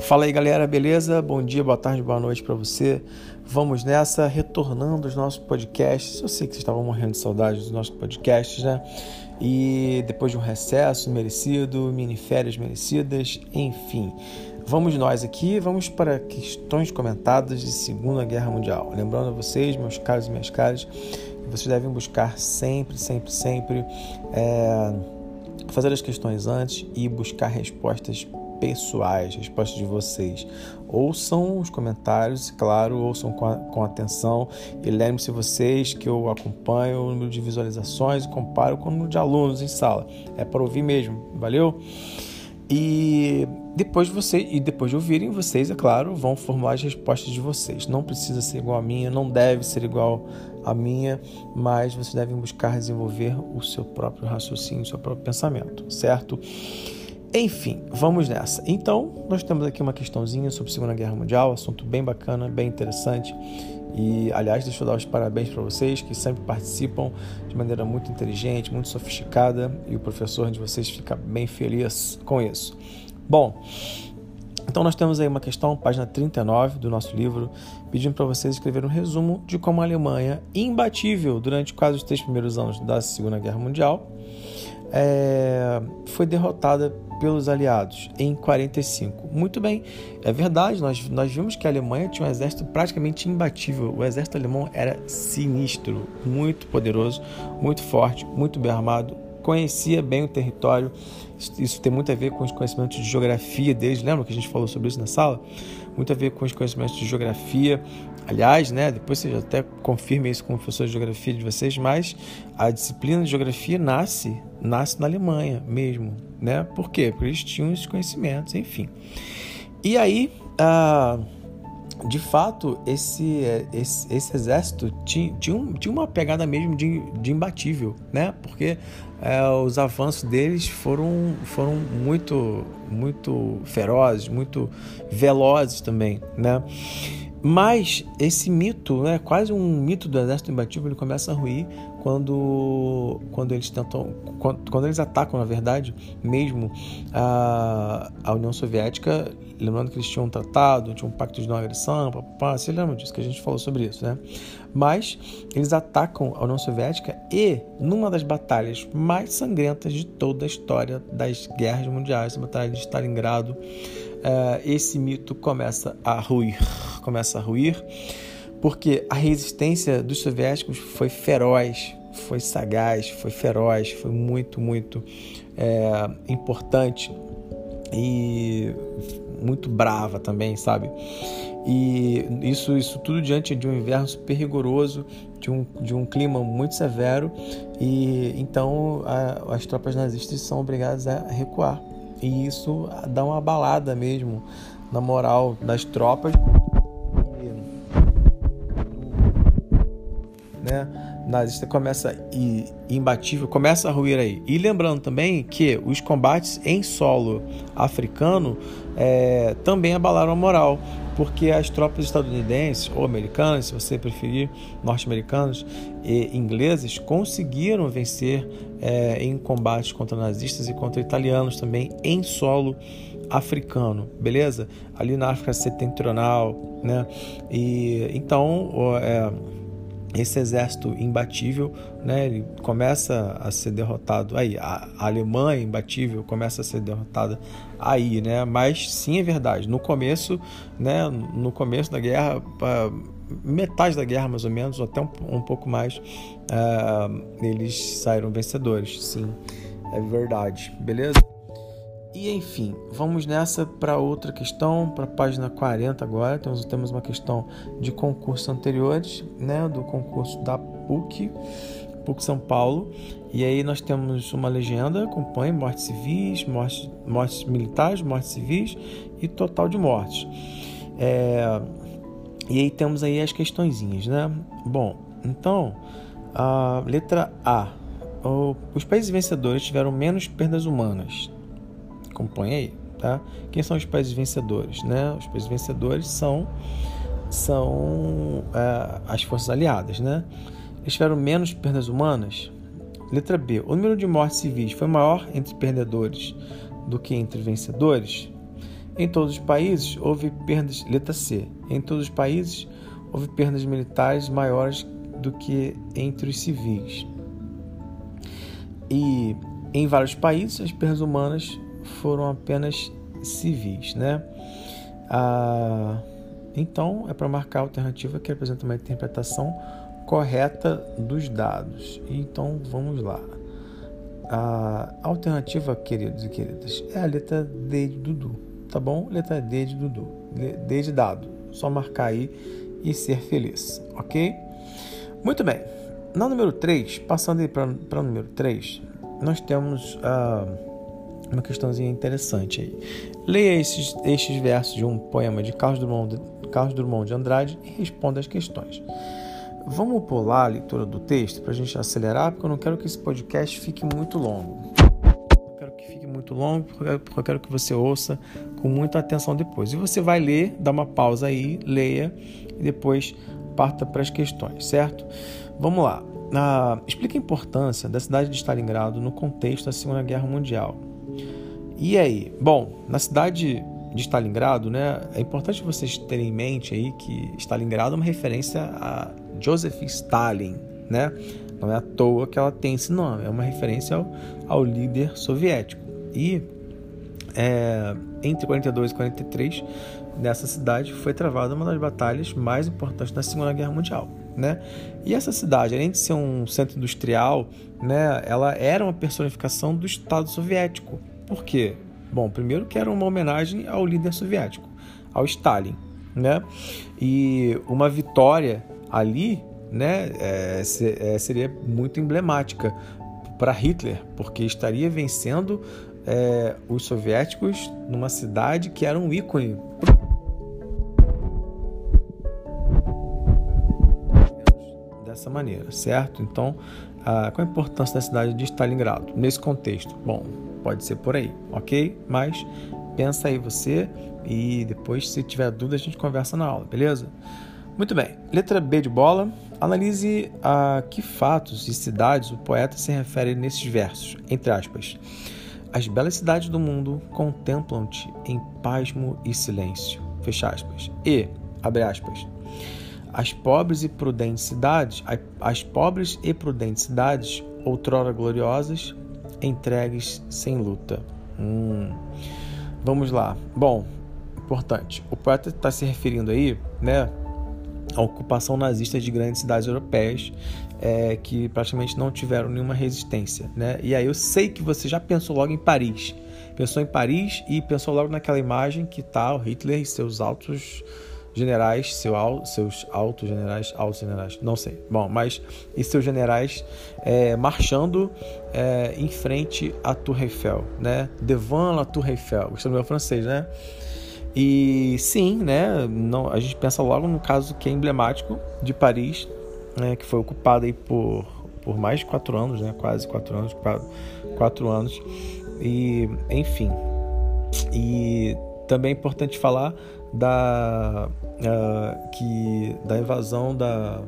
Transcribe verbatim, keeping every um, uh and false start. Fala aí galera, beleza? Bom dia, boa tarde, boa noite pra você. Vamos nessa, retornando os nossos podcasts. Eu sei que vocês estavam morrendo de saudade dos nossos podcasts, né? E depois de um recesso merecido, miniférias merecidas, enfim. Vamos nós aqui, vamos para questões comentadas de Segunda Guerra Mundial. Lembrando a vocês, meus caros e minhas caras, que vocês devem buscar sempre, sempre, sempre é, fazer as questões antes e buscar respostas pessoais, respostas de vocês. Ouçam os comentários, claro, ouçam com, a, com atenção, e lembre-se vocês que eu acompanho o número de visualizações e comparo com o número de alunos em sala. É para ouvir mesmo, valeu? E depois, você, e depois de ouvirem, vocês, é claro, vão formular as respostas de vocês. Não precisa ser igual à minha, não deve ser igual à minha, mas vocês devem buscar desenvolver o seu próprio raciocínio, o seu próprio pensamento, certo? Enfim, vamos nessa. Então, nós temos aqui uma questãozinha sobre a Segunda Guerra Mundial, assunto bem bacana, bem interessante. E, aliás, deixa eu dar os parabéns para vocês que sempre participam de maneira muito inteligente, muito sofisticada, e o professor de vocês fica bem feliz com isso. Bom, então nós temos aí uma questão, página trinta e nove do nosso livro, pedindo para vocês escrever um resumo de como a Alemanha, imbatível durante quase os três primeiros anos da Segunda Guerra Mundial, É, foi derrotada pelos aliados em quarenta e cinco. Muito bem, é verdade, nós, nós vimos que a Alemanha tinha um exército praticamente imbatível. O exército alemão era sinistro, muito poderoso, muito forte, muito bem armado, conhecia bem o território. Isso tem muito a ver com os conhecimentos de geografia deles. Lembra que a gente falou sobre isso na sala? Muito a ver com os conhecimentos de geografia. Aliás, né, depois vocês até confirmem isso com o professor de geografia de vocês, mas a disciplina de geografia nasce, nasce na Alemanha mesmo, né? Por quê? Porque eles tinham esses conhecimentos, enfim. E aí, ah, de fato, esse, esse, esse exército tinha, tinha, um, tinha uma pegada mesmo de, de imbatível, né? Porque é, os avanços deles foram, foram muito, muito ferozes, muito velozes também, né? Mas esse mito, né, quase um mito do exército imbatível, ele começa a ruir quando, quando eles tentam, quando, quando eles atacam, na verdade, mesmo a, a União Soviética. Lembrando que eles tinham um tratado, tinham um pacto de não agressão, papapá, você lembra disso, que a gente falou sobre isso, né? Mas eles atacam a União Soviética e, numa das batalhas mais sangrentas de toda a história das guerras mundiais, a batalha de Stalingrado, Uh, esse mito começa a ruir, começa a ruir, porque a resistência dos soviéticos foi feroz, foi sagaz, foi feroz, foi muito, muito é, importante e muito brava também, sabe? E isso, isso tudo diante de um inverno super rigoroso, de um, de um clima muito severo, e então a, as tropas nazistas são obrigadas a recuar. E isso dá uma abalada mesmo na moral das tropas, né? Nazista começa a ir imbatível, começa a ruir aí. E lembrando também que os combates em solo africano é, também abalaram a moral, porque as tropas estadunidenses ou americanas, se você preferir, norte-americanos e ingleses, conseguiram vencer é, em combates contra nazistas e contra italianos também em solo africano, beleza? Ali na África Setentrional, né? E então é, esse exército imbatível, né, ele começa a ser derrotado aí. A Alemanha imbatível começa a ser derrotada aí, né? Mas sim, é verdade. No começo, né, no começo da guerra, metade da guerra mais ou menos, ou até um, um pouco mais, uh, eles saíram vencedores. Sim, é verdade. Beleza? E enfim, vamos nessa para outra questão, para a página quarenta agora. Temos, temos uma questão de concursos anteriores, né, do concurso da P U C, P U C São Paulo. E aí nós temos uma legenda, compõe mortes civis, mortes, mortes militares, mortes civis e total de mortes. É, e aí temos aí as questõezinhas, né? Bom, então, a letra A. O, os países vencedores tiveram menos perdas humanas. Acompanha aí, tá? Quem são os países vencedores, né? Os países vencedores são, são é, as forças aliadas, né? Eles tiveram menos perdas humanas. Letra B. O número de mortes civis foi maior entre perdedores do que entre vencedores. Em todos os países houve perdas, letra C. Em todos os países houve perdas militares maiores do que entre os civis. E em vários países as perdas humanas foram apenas civis, né? Ah, então é para marcar a alternativa que representa uma interpretação correta dos dados. Então vamos lá. A alternativa, queridos e queridas, é a letra D de Dudu, tá bom? Letra D de Dudu, D de dado. Só marcar aí e ser feliz, ok? Muito bem. Na número três, passando aí para o número três, nós temos uh, uma questãozinha interessante aí. Leia esses, estes versos de um poema de Carlos Drummond de, Carlos Drummond de Andrade e responda as questões. Vamos pular a leitura do texto para a gente acelerar, porque eu não quero que esse podcast fique muito longo. Eu quero que fique muito longo, porque eu quero que você ouça com muita atenção depois. E você vai ler, dá uma pausa aí, leia e depois parta para as questões, certo? Vamos lá. Ah, explica a importância da cidade de Stalingrado no contexto da Segunda Guerra Mundial. E aí? Bom, na cidade de Stalingrado, né, é importante vocês terem em mente aí que Stalingrado é uma referência a Joseph Stalin, né? Não é à toa que ela tem esse nome, é uma referência ao, ao líder soviético. E é, entre quarenta e dois e quarenta e três, nessa cidade foi travada uma das batalhas mais importantes da Segunda Guerra Mundial, né? E essa cidade, além de ser um centro industrial, né, ela era uma personificação do Estado soviético. Por quê? Bom, primeiro que era uma homenagem ao líder soviético, ao Stalin, né? E uma vitória ali, né, é, é, seria muito emblemática para Hitler, porque estaria vencendo é, os soviéticos numa cidade que era um ícone dessa maneira, certo? Então, a, qual a importância da cidade de Stalingrado nesse contexto? Bom, pode ser por aí, ok? Mas pensa aí você e depois, se tiver dúvida, a gente conversa na aula, beleza? Muito bem, letra B de bola. Analise a que fatos e cidades o poeta se refere nesses versos, entre aspas. As belas cidades do mundo contemplam-te em pasmo e silêncio, fecha aspas. E, abre aspas, as pobres e prudentes cidades, as pobres e prudentes cidades, outrora gloriosas, entregues sem luta. Hum. Vamos lá. Bom, importante. O poeta está se referindo aí, né, a ocupação nazista de grandes cidades europeias é, que praticamente não tiveram nenhuma resistência, né? E aí eu sei que você já pensou logo em Paris. Pensou em Paris e pensou logo naquela imagem que tá o Hitler e seus altos generais, seu, seus altos generais, altos generais, não sei. Bom, mas e seus generais é, marchando é, em frente à Tour Eiffel, né? Devant la Tour Eiffel. Gostou do meu francês, né? E sim, né, não, a gente pensa logo no caso que é emblemático de Paris, né, que foi ocupada aí por, por mais de quatro anos, né, quase quatro anos, quatro, quatro anos, e enfim. E também é importante falar da, uh, que, da invasão da...